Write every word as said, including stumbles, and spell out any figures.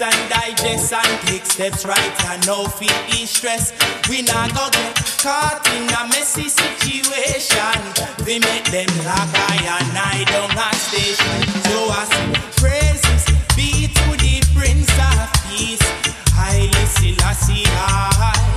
rest and digest and take steps right and no feet is stress. We not go get caught in a messy situation. We make them lock I and I don't have station. So I sing praises be to the Prince of Peace, Haile Selassie I.